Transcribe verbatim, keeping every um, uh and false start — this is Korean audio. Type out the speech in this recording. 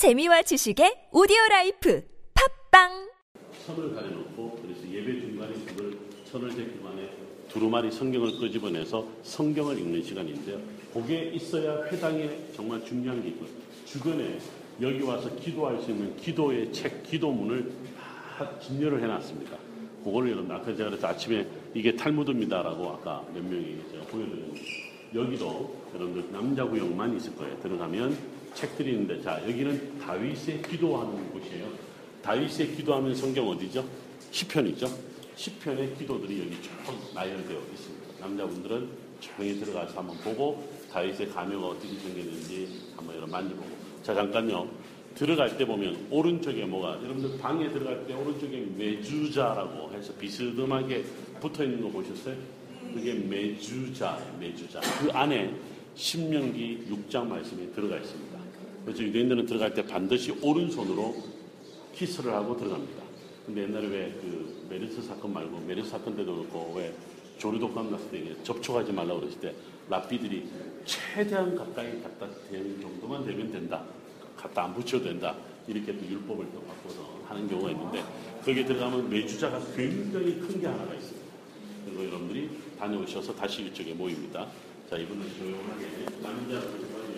재미와 지식의 오디오라이프 팝빵. 천을 가려놓고 그래서 예배 중간에 그걸 천을 제끼고 안에 두루마리 성경을 끄집어내서 성경을 읽는 시간인데요. 거기에 있어야 회당에 정말 중요한 게 있고 주변에 여기 와서 기도할 수 있는 기도의 책, 기도문을 다 진열을 해놨습니다. 그거를 여러분 아까 제가 그래서 아침에 이게 탈무드입니다라고 아까 몇 명이 제가 보여드렸는데 여기도 여러분들 남자 구역만 있을 거예요. 들어가면 책들이 있는데 자 여기는 다윗의 기도하는 곳이에요. 다윗의 기도하면 성경 어디죠? 시편이죠. 시편의 기도들이 여기 쭉 나열되어 있습니다. 남자분들은 조용히 들어가서 한번 보고 다윗의 가묘가 어떻게 생겼는지 한번 여러분 만져보고 자 잠깐요. 들어갈 때 보면 오른쪽에 뭐가 여러분들 방에 들어갈 때 오른쪽에 메주자라고 해서 비스듬하게 붙어있는 거 보셨어요? 그게 메주자예요. 메주자. 그 안에 신명기 육 장 말씀이 들어가 있습니다. 그래서 유대인들은 들어갈 때 반드시 오른손으로 키스를 하고 들어갑니다. 근데 옛날에 왜 그 메르스 사건 말고 메르스 사건 때도 그렇고 왜 조류독감 났을 때 접촉하지 말라고 그랬을 때 랍비들이 최대한 가까이 갖다 대는 정도만 되면 된다. 갖다 안 붙여도 된다. 이렇게 또 율법을 또 바꿔서 하는 경우가 있는데 거기에 들어가면 메주자가 굉장히 큰 게 하나가 있습니다. 그리고 여러분들이 다녀오셔서 다시 이쪽에 모입니다. 자, 이분은 조용하게 남자